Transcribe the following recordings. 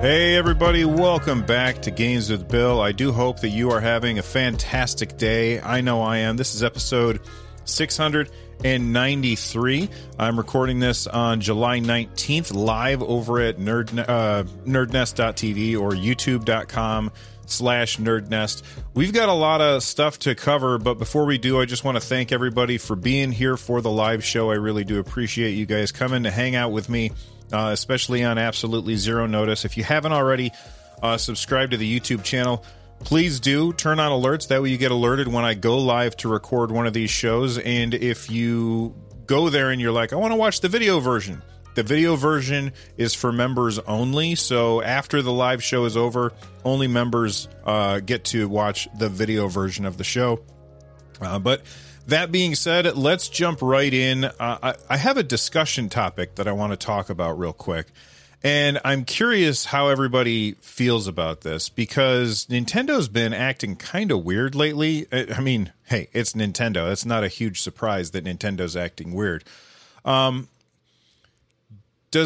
Hey everybody, welcome back to Games with Bill. I do hope that you are having a fantastic day. I know I am. This is episode 693. I'm recording this on July 19th, live over at nerdnest.tv or youtube.com/nerdnest. We've got a lot of stuff to cover, but before we do, I just want to thank everybody for being here for the live show. I really do appreciate you guys coming to hang out with me. Especially on absolutely zero notice. If you haven't already subscribed to the YouTube channel, please do turn on alerts. That way you get alerted when I go live to record one of these shows. And if you go there and you're like, I want to watch the video version. The video version is for members only. So after the live show is over, only members get to watch the video version of the show. But that being said, let's jump right in. I have a discussion topic that I want to talk about real quick. And I'm curious how everybody feels about this because Nintendo's been acting kind of weird lately. I mean, hey, it's Nintendo. It's not a huge surprise that Nintendo's acting weird. Does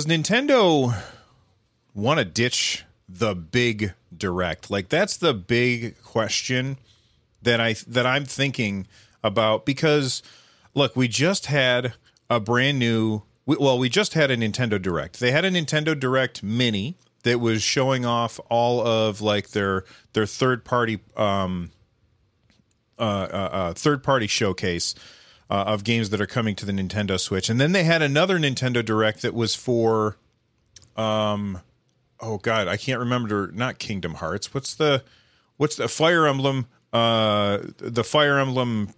Nintendo want to ditch the big Direct? Like, that's the big question that I'm thinking about, because look, we just had a Nintendo Direct. They had a Nintendo Direct Mini that was showing off all of like their third party showcase of games that are coming to the Nintendo Switch, and then they had another Nintendo Direct that was for I can't remember, not Kingdom Hearts. What's the Fire Emblem? The Fire Emblem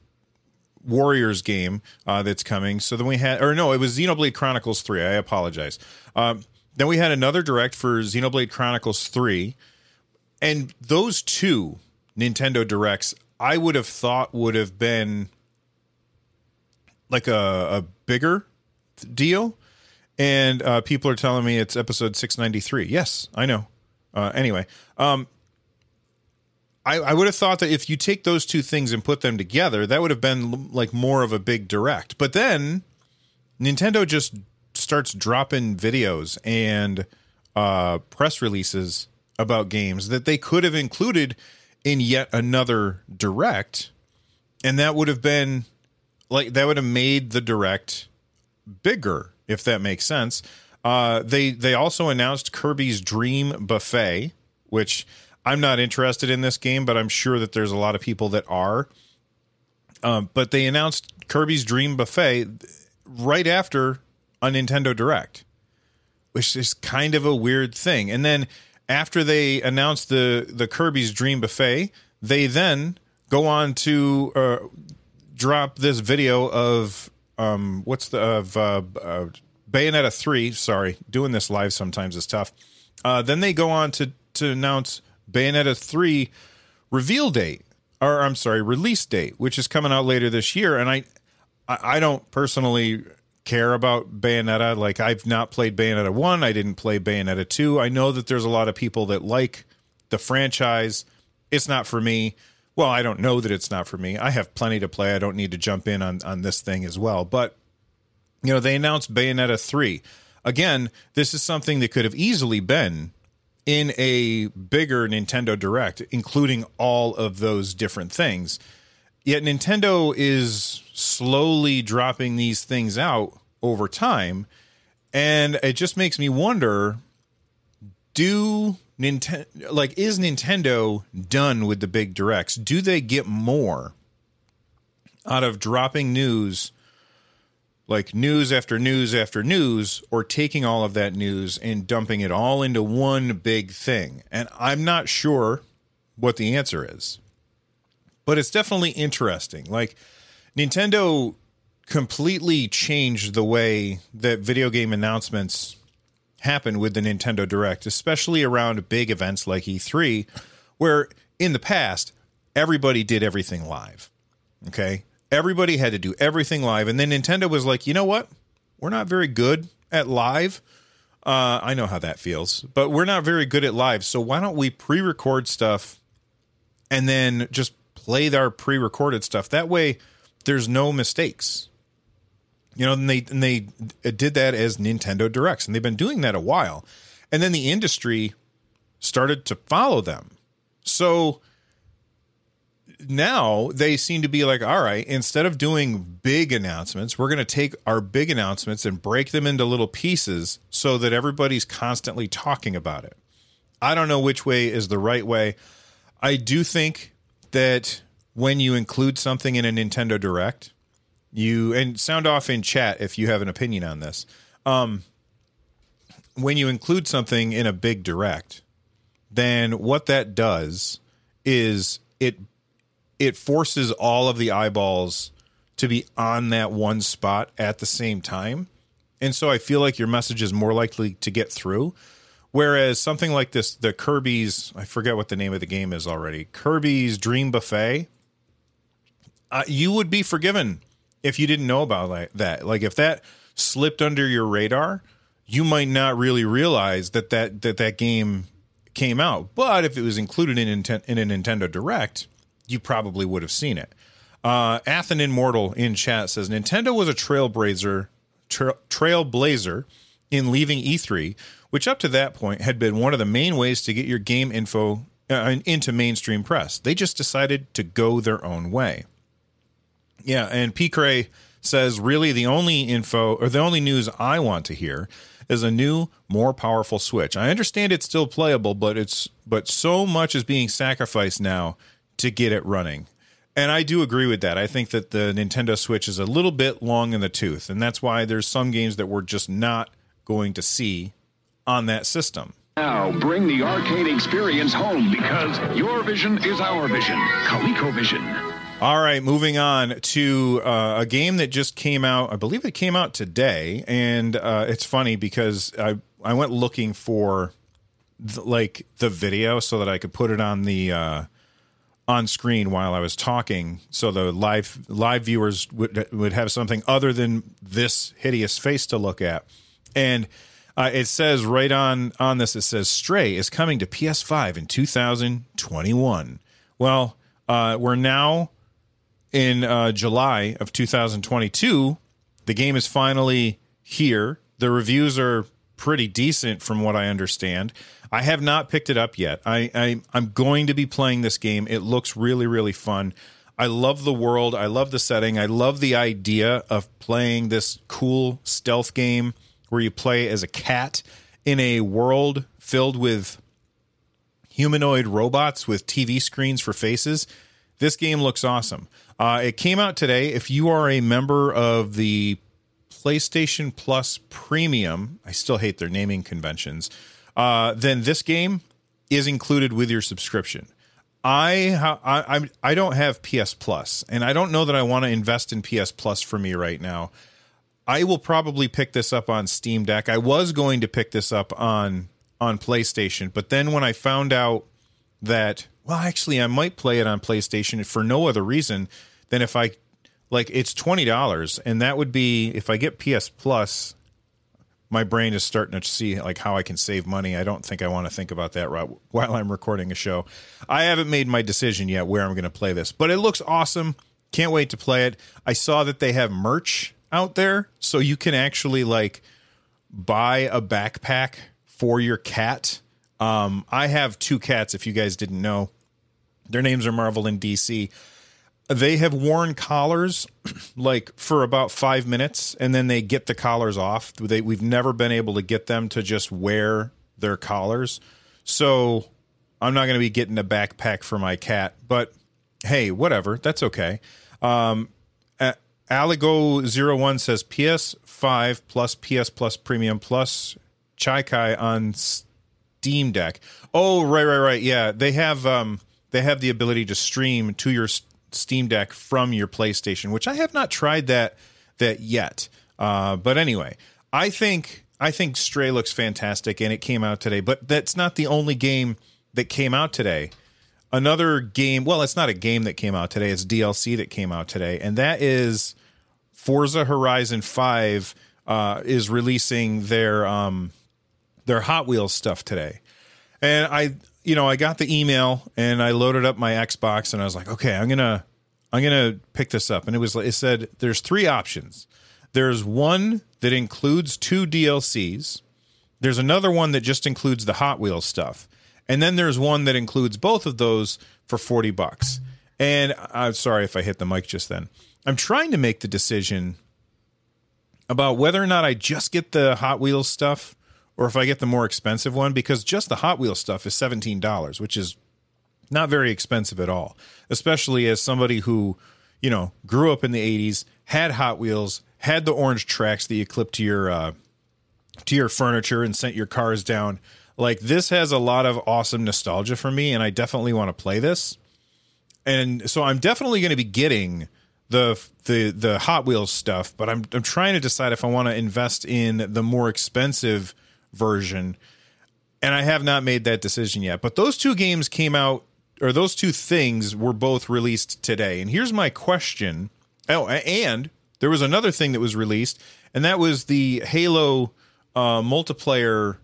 Warriors game that's coming. So then we had, or no, it was Xenoblade Chronicles 3. I apologize. Then we had another Direct for Xenoblade Chronicles 3, and those two Nintendo Directs I would have thought would have been like a bigger deal. And people are telling me it's episode 693. Yes, I know. Anyway, I would have thought that if you take those two things and put them together, that would have been like more of a big Direct. But then Nintendo just starts dropping videos and press releases about games that they could have included in yet another Direct. And that would have been like, that would have made the Direct bigger, if that makes sense. They also announced Kirby's Dream Buffet, which I'm not interested in this game, but I'm sure that there's a lot of people that are. But they announced Kirby's Dream Buffet right after a Nintendo Direct, which is kind of a weird thing. And then after they announced the Kirby's Dream Buffet, they then go on to drop this video of Bayonetta 3. Sorry, doing this live sometimes is tough. Then they go on to announce Bayonetta 3 release date, which is coming out later this year. And I don't personally care about Bayonetta. Like, I've not played Bayonetta 1. I didn't play Bayonetta 2. I know that there's a lot of people that like the franchise. It's not for me. Well, I don't know that it's not for me. I have plenty to play. I don't need to jump in on this thing as well. But, you know, they announced Bayonetta 3. Again, this is something that could have easily been in a bigger Nintendo Direct, including all of those different things. Yet Nintendo is slowly dropping these things out over time. And it just makes me wonder, is Nintendo done with the big Directs? Do they get more out of dropping news like news after news after news, or taking all of that news and dumping it all into one big thing. And I'm not sure what the answer is, but it's definitely interesting. Like, Nintendo completely changed the way that video game announcements happen with the Nintendo Direct, especially around big events like E3, where in the past, everybody did everything live. Okay. Everybody had to do everything live. And then Nintendo was like, you know what? We're not very good at live. I know how that feels, but we're not very good at live. So why don't we pre-record stuff and then just play our pre-recorded stuff? That way there's no mistakes. You know, and they did that as Nintendo Directs, and they've been doing that a while. And then the industry started to follow them. So now they seem to be like, all right, instead of doing big announcements, we're going to take our big announcements and break them into little pieces so that everybody's constantly talking about it. I don't know which way is the right way. I do think that when you include something in a Nintendo Direct, you, and sound off in chat if you have an opinion on this. When you include something in a big Direct, then what that does is it forces all of the eyeballs to be on that one spot at the same time. And so I feel like your message is more likely to get through. Whereas something like this, the Kirby's, I forget what the name of the game is already, Kirby's Dream Buffet, you would be forgiven if you didn't know about that. Like, if that slipped under your radar, you might not really realize that game came out. But if it was included in a Nintendo Direct, you probably would have seen it. Athen Immortal in chat says, Nintendo was a trailblazer in leaving E3, which up to that point had been one of the main ways to get your game info into mainstream press. They just decided to go their own way. Yeah, and P. Cray says, really the only info or the only news I want to hear is a new, more powerful Switch. I understand it's still playable, but so much is being sacrificed now to get it running. And I do agree with that. I think that the Nintendo Switch is a little bit long in the tooth, and that's why there's some games that we're just not going to see on that system. Now bring the arcade experience home, because your vision is our vision. ColecoVision. All right, moving on to a game that just came out. I believe it came out today, and it's funny because I went looking for the video so that I could put it on the on screen while I was talking, so the live viewers would have something other than this hideous face to look at. And it says right on this, it says Stray is coming to PS5 in 2021. Well, we're now in July of 2022, the game is finally here. The reviews are pretty decent from what I understand. I have not picked it up yet. I'm going to be playing this game. It looks really, really fun. I love the world. I love the setting. I love the idea of playing this cool stealth game where you play as a cat in a world filled with humanoid robots with TV screens for faces. This game looks awesome. It came out today. If you are a member of the PlayStation Plus Premium, I still hate their naming conventions, then this game is included with your subscription. I don't have PS Plus, and I don't know that I want to invest in PS Plus for me right now. I will probably pick this up on Steam Deck. I was going to pick this up on PlayStation, but then when I found out that, well, actually, I might play it on PlayStation for no other reason than if I, like, it's $20, and that would be, if I get PS Plus, my brain is starting to see, like, how I can save money. I don't think I want to think about that right while I'm recording a show. I haven't made my decision yet where I'm going to play this, but it looks awesome. Can't wait to play it. I saw that they have merch out there, so you can actually, like, buy a backpack for your cat. I have two cats, if you guys didn't know. Their names are Marvel and DC. They have worn collars like for about 5 minutes, and then they get the collars off. We've never been able to get them to just wear their collars. So I'm not going to be getting a backpack for my cat, but hey, whatever. That's okay. Aligo01 says PS5 plus PS Plus Premium plus Chaikai on Steam Deck. Oh, right. Yeah, they have the ability to stream to your Steam Deck from your PlayStation, which I have not tried that yet. But anyway, I think Stray looks fantastic, and it came out today. But that's not the only game that came out today. Another game, well, it's not a game that came out today. It's DLC that came out today, and that is Forza Horizon 5 is releasing their Hot Wheels stuff today. And I got the email and I loaded up my Xbox and I was like, okay, I'm gonna pick this up. And it said there's three options. There's one that includes two DLCs. There's another one that just includes the Hot Wheels stuff. And then there's one that includes both of those for $40. And I'm sorry if I hit the mic just then. I'm trying to make the decision about whether or not I just get the Hot Wheels stuff or if I get the more expensive one, because just the Hot Wheels stuff is $17, which is not very expensive at all, especially as somebody who, you know, grew up in the 80s, had Hot Wheels, had the orange tracks that you clipped to your furniture and sent your cars down. Like, this has a lot of awesome nostalgia for me, and I definitely want to play this. And so I'm definitely going to be getting the Hot Wheels stuff, but I'm trying to decide if I want to invest in the more expensive version, and I have not made that decision yet. But those two games came out, or those two things were both released today. And here's my question. Oh, and there was another thing that was released, and that was the Halo multiplayer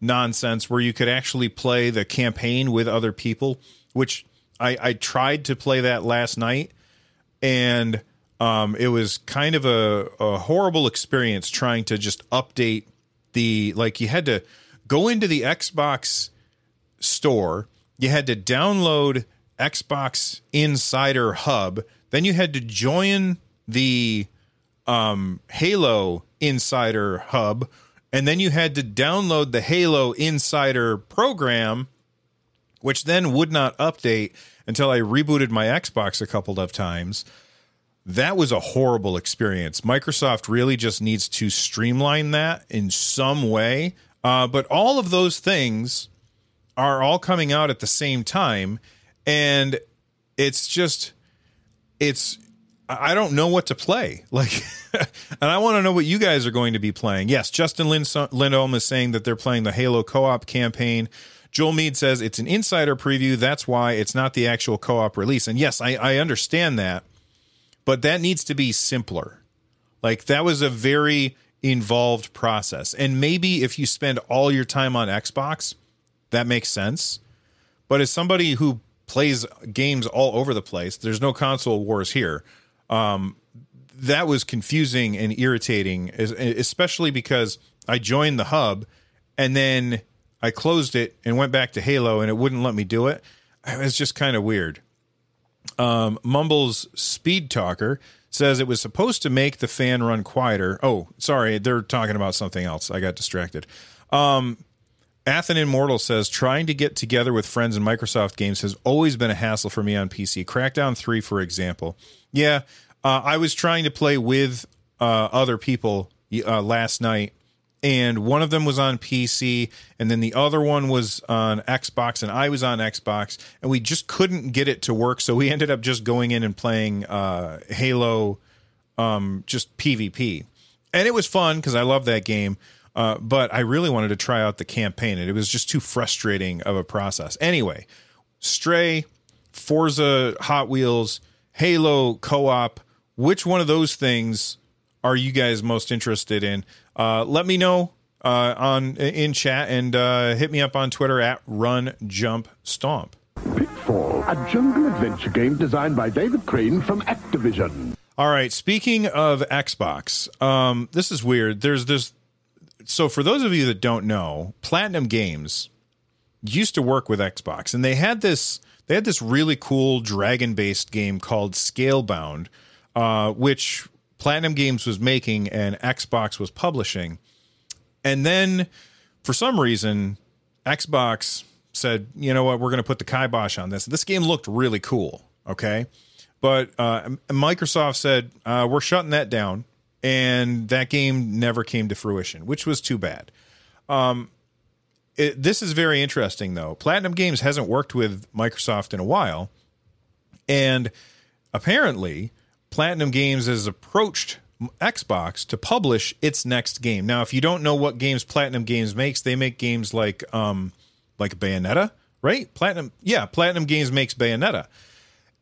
nonsense where you could actually play the campaign with other people, which I tried to play that last night, and it was kind of a horrible experience trying to just update the, like, you had to go into the Xbox store, you had to download Xbox Insider Hub, then you had to join the Halo Insider Hub, and then you had to download the Halo Insider program, which then would not update until I rebooted my Xbox a couple of times. That was a horrible experience. Microsoft really just needs to streamline that in some way. But all of those things are all coming out at the same time. And it's I don't know what to play. Like, and I want to know what you guys are going to be playing. Yes, Justin Lindholm is saying that they're playing the Halo co-op campaign. Joel Mead says it's an insider preview. That's why it's not the actual co-op release. And yes, I understand that, but that needs to be simpler. Like, that was a very involved process. And maybe if you spend all your time on Xbox, that makes sense. But as somebody who plays games all over the place, there's no console wars here. That was confusing and irritating, especially because I joined the hub and then I closed it and went back to Halo and it wouldn't let me do it. It was just kind of weird. Mumbles Speed Talker says it was supposed to make the fan run quieter. Oh, sorry. They're talking about something else. I got distracted. Athen Immortal says, trying to get together with friends in Microsoft games has always been a hassle for me on PC. Crackdown 3, for example. Yeah, I was trying to play with other people last night, and one of them was on PC, and then the other one was on Xbox, and I was on Xbox, and we just couldn't get it to work, so we ended up just going in and playing Halo, just PvP. And it was fun, because I love that game. But I really wanted to try out the campaign, and it was just too frustrating of a process. Anyway, Stray, Forza, Hot Wheels, Halo, co-op, which one of those things are you guys most interested in? Let me know in chat, and hit me up on Twitter at RunJumpStomp. Pitfall, a jungle adventure game designed by David Crane from Activision. All right, speaking of Xbox, this is weird. There's this... So for those of you that don't know, Platinum Games used to work with Xbox, and they had this really cool dragon-based game called Scalebound, which Platinum Games was making and Xbox was publishing. And then for some reason, Xbox said, you know what, we're going to put the kibosh on this. This game looked really cool, okay? But Microsoft said, we're shutting that down. And that game never came to fruition, which was too bad. This is very interesting, though. Platinum Games hasn't worked with Microsoft in a while. And apparently, Platinum Games has approached Xbox to publish its next game. Now, if you don't know what games Platinum Games makes, they make games like Bayonetta, right? Platinum Games makes Bayonetta.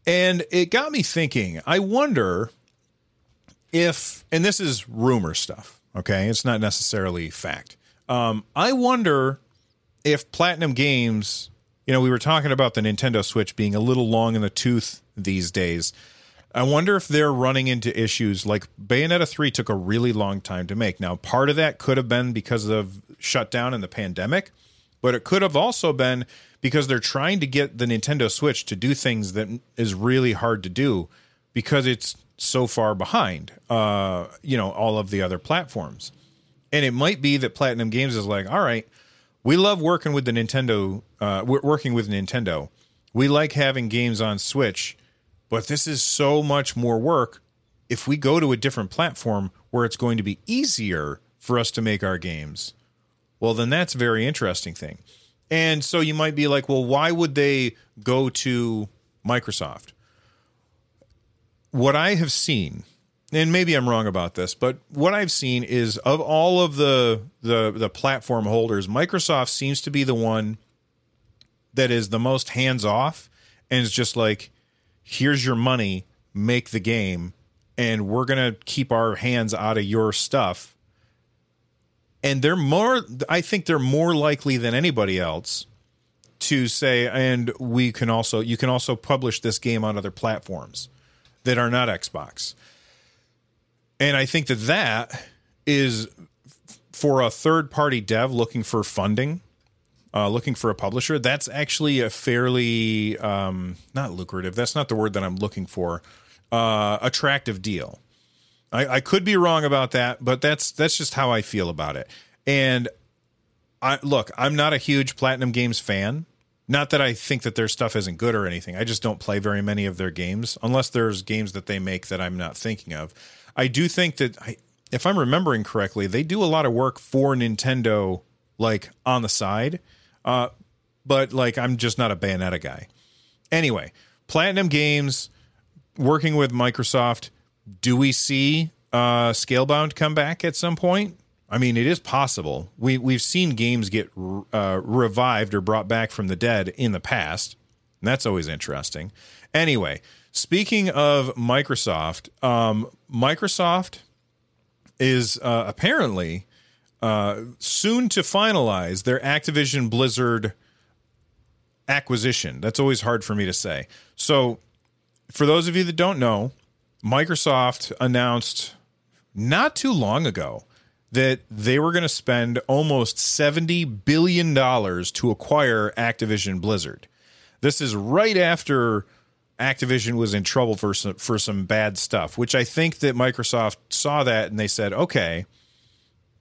And it got me thinking, I wonder if, and this is rumor stuff, okay? It's not necessarily fact. I wonder if Platinum Games, you know, we were talking about the Nintendo Switch being a little long in the tooth these days. I wonder if they're running into issues like Bayonetta 3 took a really long time to make. Now, part of that could have been because of shutdown and the pandemic, but it could have also been because they're trying to get the Nintendo Switch to do things that is really hard to do because it's so far behind, you know, all of the other platforms. And it might be that Platinum Games is like, all right, we love working with the Nintendo. We like having games on Switch. But this is so much more work. If we go to a different platform where it's going to be easier for us to make our games, well, then that's a very interesting thing. And so you might be like, well, why would they go to Microsoft? What I have seen, and maybe I'm wrong about this, but what I've seen is of all of the platform holders, Microsoft seems to be the one that is the most hands-off and is just like, here's your money, make the game, and we're going to keep our hands out of your stuff. And they're more, I think they're more likely than anybody else to say, and we can also, you can also publish this game on other platforms that are not Xbox. And I think that that is for a third-party dev looking for funding. Looking for a publisher, that's actually a fairly, not lucrative, that's not the word that I'm looking for, attractive deal. I could be wrong about that, but that's just how I feel about it. And I'm not a huge Platinum Games fan. Not that I think that their stuff isn't good or anything. I just don't play very many of their games, unless there's games that they make that I'm not thinking of. I do think that, if I'm remembering correctly, they do a lot of work for Nintendo, like, on the side. But, like, I'm just not a Bayonetta guy. Anyway, Platinum Games, working with Microsoft, do we see Scalebound come back at some point? I mean, it is possible. We've seen games get revived or brought back from the dead in the past, and that's always interesting. Anyway, speaking of Microsoft, Microsoft is apparently... soon to finalize their Activision Blizzard acquisition. That's always hard for me to say. So for those of you that don't know, Microsoft announced not too long ago that they were going to spend almost $70 billion to acquire Activision Blizzard. This is right after Activision was in trouble for some bad stuff, which I think that Microsoft saw that and they said, okay,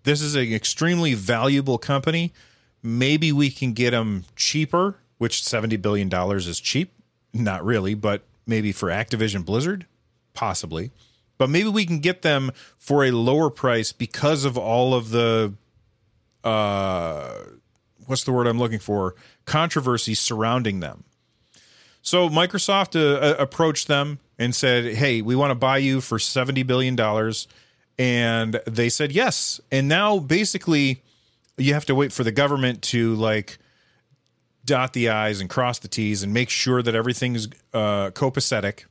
this is an extremely valuable company. Maybe we can get them cheaper, which $70 billion is cheap. Not really, but maybe for Activision Blizzard, possibly. But maybe we can get them for a lower price because of all of the, what's the word I'm looking for, controversy surrounding them. So Microsoft approached them and said, hey, we want to buy you for $70 billion. And they said yes. And now basically you have to wait for the government to like dot the I's and cross the T's and make sure that everything's copacetic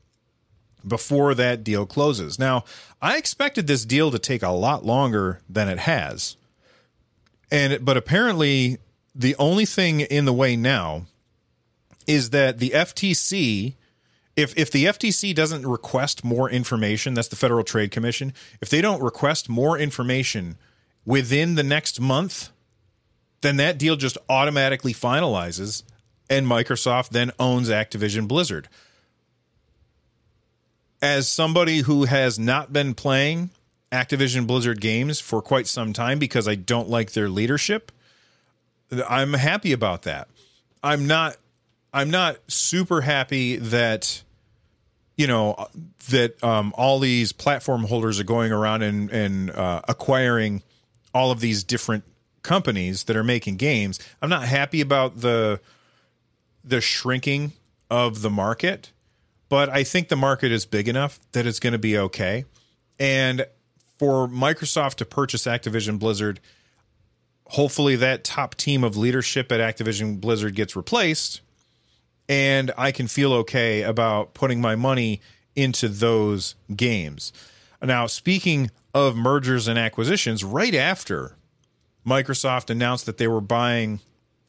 before that deal closes. Now, I expected this deal to take a lot longer than it has. But apparently the only thing in the way now is that the FTC... If the FTC doesn't request more information, that's the Federal Trade Commission, if they don't request more information within the next month, then that deal just automatically finalizes, and Microsoft then owns Activision Blizzard. As somebody who has not been playing Activision Blizzard games for quite some time because I don't like their leadership, I'm happy about that. I'm not super happy that you know, that all these platform holders are going around and acquiring all of these different companies that are making games. I'm not happy about the shrinking of the market, but I think the market is big enough that it's going to be okay. And for Microsoft to purchase Activision Blizzard, hopefully that top team of leadership at Activision Blizzard gets replaced, and I can feel okay about putting my money into those games. Now, speaking of mergers and acquisitions, right after Microsoft announced that they were buying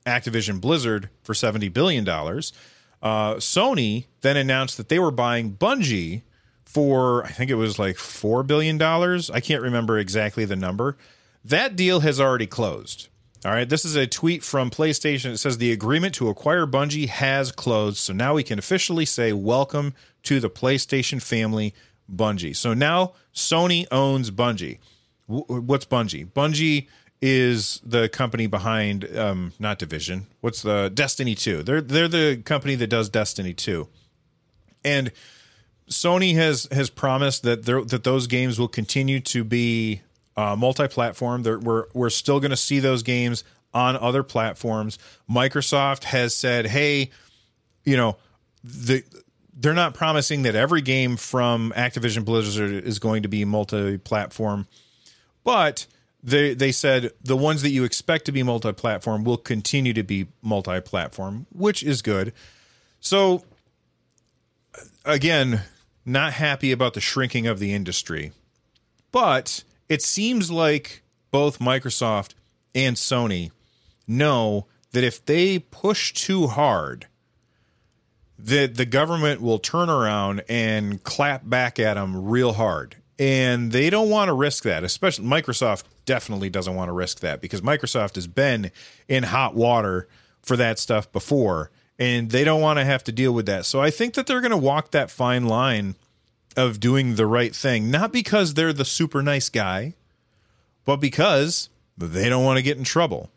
Activision Blizzard for $70 billion, Sony then announced that they were buying Bungie for, I think it was like $4 billion. I can't remember exactly the number. That deal has already closed. All right, this is a tweet from PlayStation. It says the agreement to acquire Bungie has closed, so now we can officially say welcome to the PlayStation family, Bungie. So now Sony owns Bungie. What's Bungie? Bungie is the company behind not Division. What's the Destiny 2? They're the company that does Destiny 2, and Sony has promised that those games will continue to be multi-platform. We're still going to see those games on other platforms. Microsoft has said, hey, you know, they're not promising that every game from Activision Blizzard is going to be multi-platform, but they said the ones that you expect to be multi-platform will continue to be multi-platform, which is good. So, again, not happy about the shrinking of the industry, but it seems like both Microsoft and Sony know that if they push too hard, that the government will turn around and clap back at them real hard. And they don't want to risk that, especially Microsoft definitely doesn't want to risk that, because Microsoft has been in hot water for that stuff before, and they don't want to have to deal with that. So I think that they're going to walk that fine line of doing the right thing, not because they're the super nice guy, but because they don't want to get in trouble.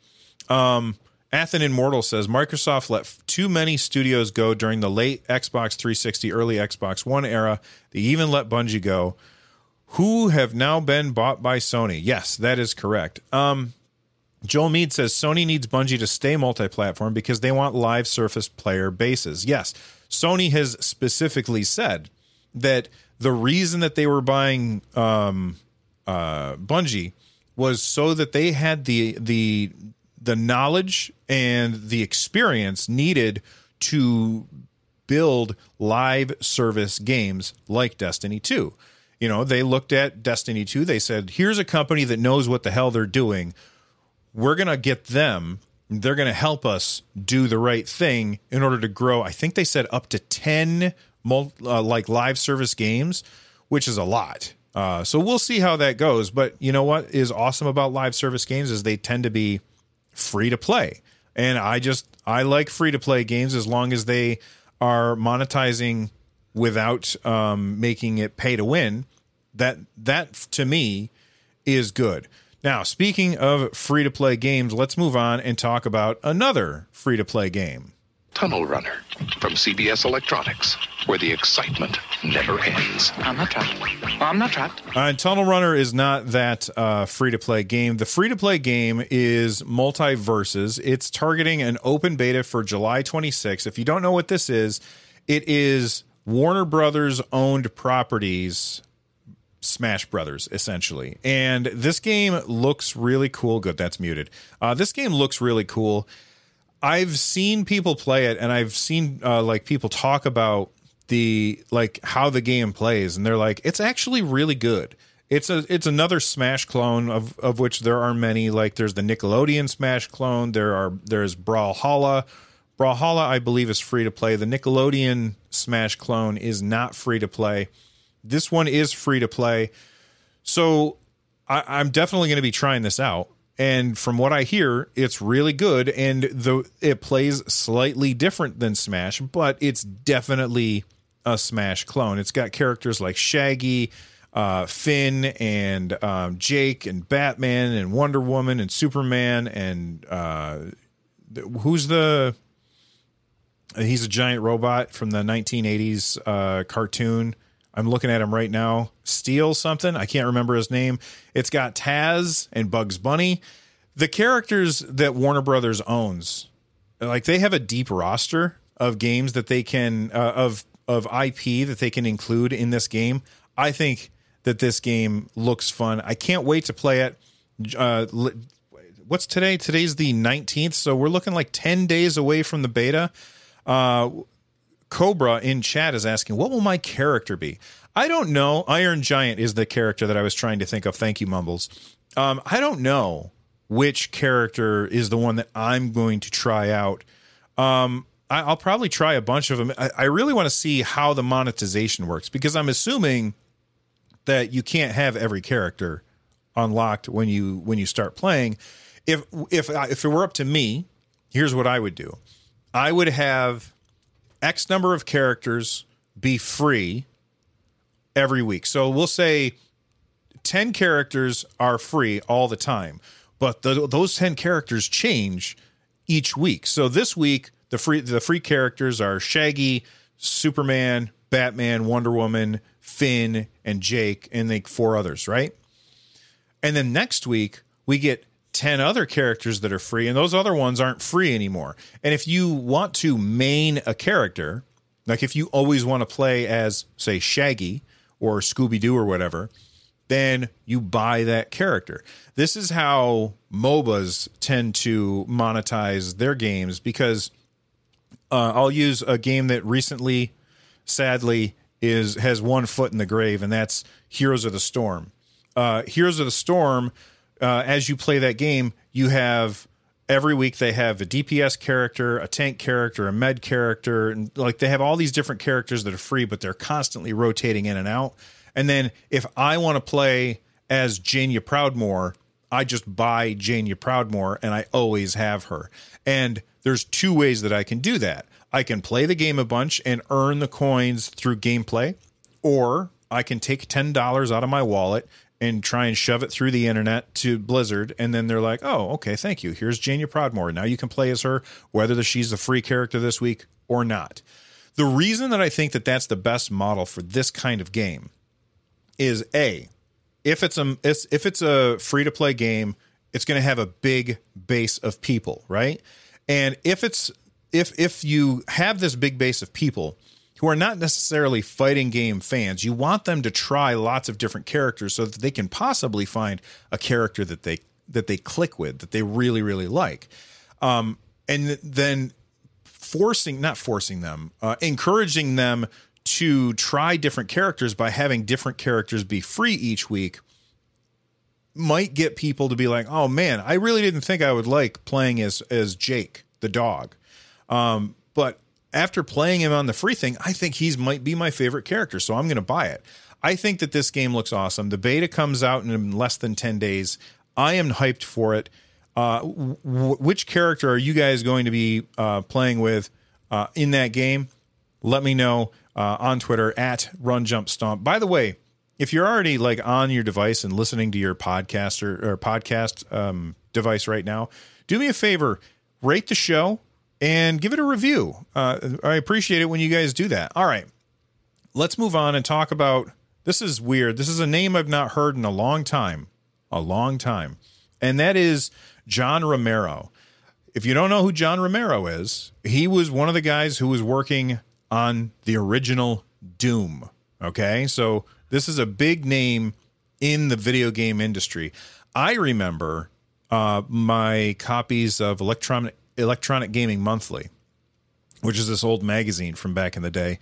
Athen Immortal says, Microsoft let too many studios go during the late Xbox 360, early Xbox One era. They even let Bungie go, who have now been bought by Sony. Yes, that is correct. Joel Mead says, Sony needs Bungie to stay multi-platform because they want live surface player bases. Yes, Sony has specifically said that the reason that they were buying Bungie was so that they had the knowledge and the experience needed to build live service games like Destiny 2. You know, they looked at Destiny 2. They said, here's a company that knows what the hell they're doing. We're going to get them. They're going to help us do the right thing in order to grow. I think they said up to 10 like live service games, which is a lot. So we'll see how that goes. But you know what is awesome about live service games is they tend to be free to play. And I like free to play games as long as they are monetizing without making it pay to win. That to me is good. Now, speaking of free to play games, let's move on and talk about another free to play game. Tunnel Runner from CBS Electronics, where the excitement never ends. I'm not trapped. I'm not trapped. And Tunnel Runner is not that free-to-play game. The free-to-play game is Multiverses. It's targeting an open beta for July 26th. If you don't know what this is, it is Warner Brothers owned properties, Smash Brothers, essentially. And this game looks really cool. Good, that's muted. This game looks really cool. I've seen people play it, and I've seen like people talk about how the game plays, and they're like, it's actually really good. It's another Smash clone, of which there are many. Like there's the Nickelodeon Smash clone. There's Brawlhalla. Brawlhalla, I believe, is free to play. The Nickelodeon Smash clone is not free to play. This one is free to play. So I'm definitely going to be trying this out. And from what I hear, it's really good, and it plays slightly different than Smash, but it's definitely a Smash clone. It's got characters like Shaggy, Finn, and Jake, and Batman, and Wonder Woman, and Superman, and who's the He's a giant robot from the 1980s cartoon. I'm looking at him right now. Steel something. I can't remember his name. It's got Taz and Bugs Bunny. The characters that Warner Brothers owns, like they have a deep roster of games that they can of IP that they can include in this game. I think that this game looks fun. I can't wait to play it. What's today? Today's the 19th. So we're looking like 10 days away from the beta. Cobra in chat is asking, what will my character be? I don't know. Iron Giant is the character that I was trying to think of. Thank you, Mumbles. I don't know which character is the one that I'm going to try out. I'll probably try a bunch of them. I really want to see how the monetization works, because I'm assuming that you can't have every character unlocked when you start playing. If it were up to me, here's what I would do. I would have X number of characters be free every week. So we'll say 10 characters are free all the time, but those 10 characters change each week. So this week, the free characters are Shaggy, Superman, Batman, Wonder Woman, Finn, and Jake, and like 4 others, right? And then next week, we get 10 other characters that are free, and those other ones aren't free anymore. And if you want to main a character, like if you always want to play as, say, Shaggy or Scooby-Doo or whatever, then you buy that character. This is how MOBAs tend to monetize their games, because I'll use a game that recently, sadly, has one foot in the grave, and that's Heroes of the Storm. Heroes of the Storm, as you play that game, you have every week they have a DPS character, a tank character, a med character, and like they have all these different characters that are free, but they're constantly rotating in and out. And then if I want to play as Jaina Proudmoore, I just buy Jaina Proudmoore and I always have her. And there's 2 ways that I can do that. I can play the game a bunch and earn the coins through gameplay, or I can take $10 out of my wallet and try and shove it through the internet to Blizzard. And then they're like, oh, okay, thank you. Here's Jaina Proudmoore. Now you can play as her, whether she's the free character this week or not. The reason that I think that that's the best model for this kind of game is, A, if it's a free-to-play game, it's going to have a big base of people, right? And if you have this big base of people who are not necessarily fighting game fans, you want them to try lots of different characters so that they can possibly find a character that they click with, that they really, really like. And then encouraging them to try different characters by having different characters be free each week might get people to be like, oh man, I really didn't think I would like playing as Jake the dog. But after playing him on the free thing, I think he might be my favorite character, so I'm going to buy it. I think that this game looks awesome. The beta comes out in less than 10 days. I am hyped for it. Which character are you guys going to be playing with in that game? Let me know on Twitter at RunJumpStomp. By the way, if you're already like on your device and listening to your podcast or podcast device right now, do me a favor, rate the show and give it a review. I appreciate it when you guys do that. All right, let's move on and talk about, this is weird. This is a name I've not heard in a long time. And that is John Romero. If you don't know who John Romero is, he was one of the guys who was working on the original Doom. Okay, so this is a big name in the video game industry. I remember my copies of Electronic Gaming Monthly, which is this old magazine from back in the day.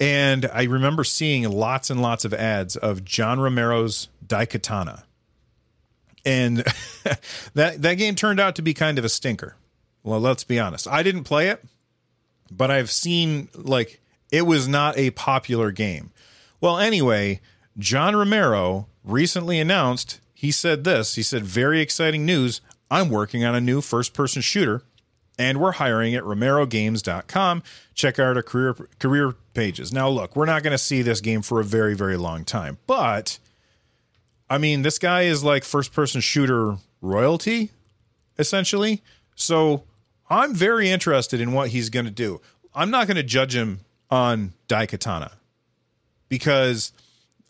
And I remember seeing lots and lots of ads of John Romero's Daikatana. And that game turned out to be kind of a stinker. Well, let's be honest. I didn't play it, but I've seen, like, it was not a popular game. Well, anyway, John Romero recently announced, he said this, he said, very exciting news. I'm working on a new first-person shooter, and we're hiring at romerogames.com. Check out our career pages. Now, look, we're not going to see this game for a very, very long time. But, I mean, this guy is like first-person shooter royalty, essentially. So I'm very interested in what he's going to do. I'm not going to judge him on Daikatana because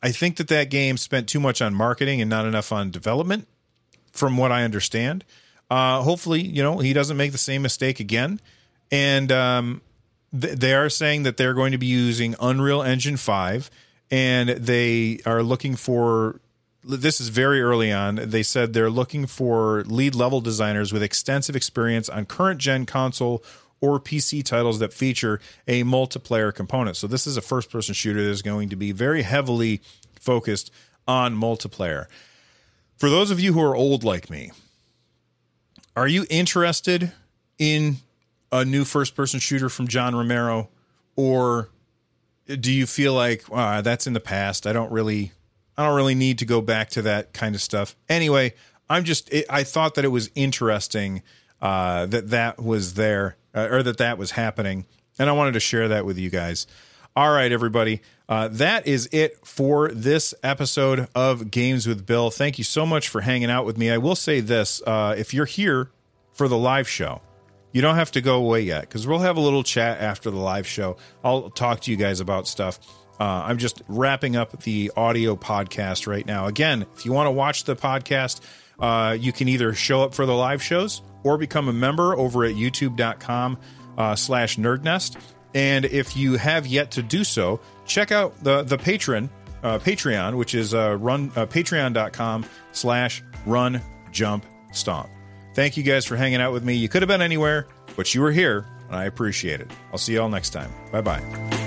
I think that that game spent too much on marketing and not enough on development, from what I understand. Hopefully, you know, he doesn't make the same mistake again. And they are saying that they're going to be using Unreal Engine 5, and they are looking for... This is very early on. They said they're looking for lead level designers with extensive experience on current-gen console or PC titles that feature a multiplayer component. So this is a first-person shooter that is going to be very heavily focused on multiplayer. For those of you who are old like me, are you interested in a new first-person shooter from John Romero? Or do you feel like, that's in the past, I don't really need to go back to that kind of stuff. Anyway, I thought that it was interesting that was there or that was happening. And I wanted to share that with you guys. All right, everybody. That is it for this episode of Games with Bill. Thank you so much for hanging out with me. I will say this. If you're here for the live show, you don't have to go away yet because we'll have a little chat after the live show. I'll talk to you guys about stuff. I'm just wrapping up the audio podcast right now. Again, if you want to watch the podcast, you can either show up for the live shows or become a member over at youtube.com/nerdnest. And if you have yet to do so, check out the Patreon, which is patreon.com/runjumpstomp. Thank you guys for hanging out with me. You could have been anywhere, but you were here, and I appreciate it. I'll see you all next time. Bye-bye.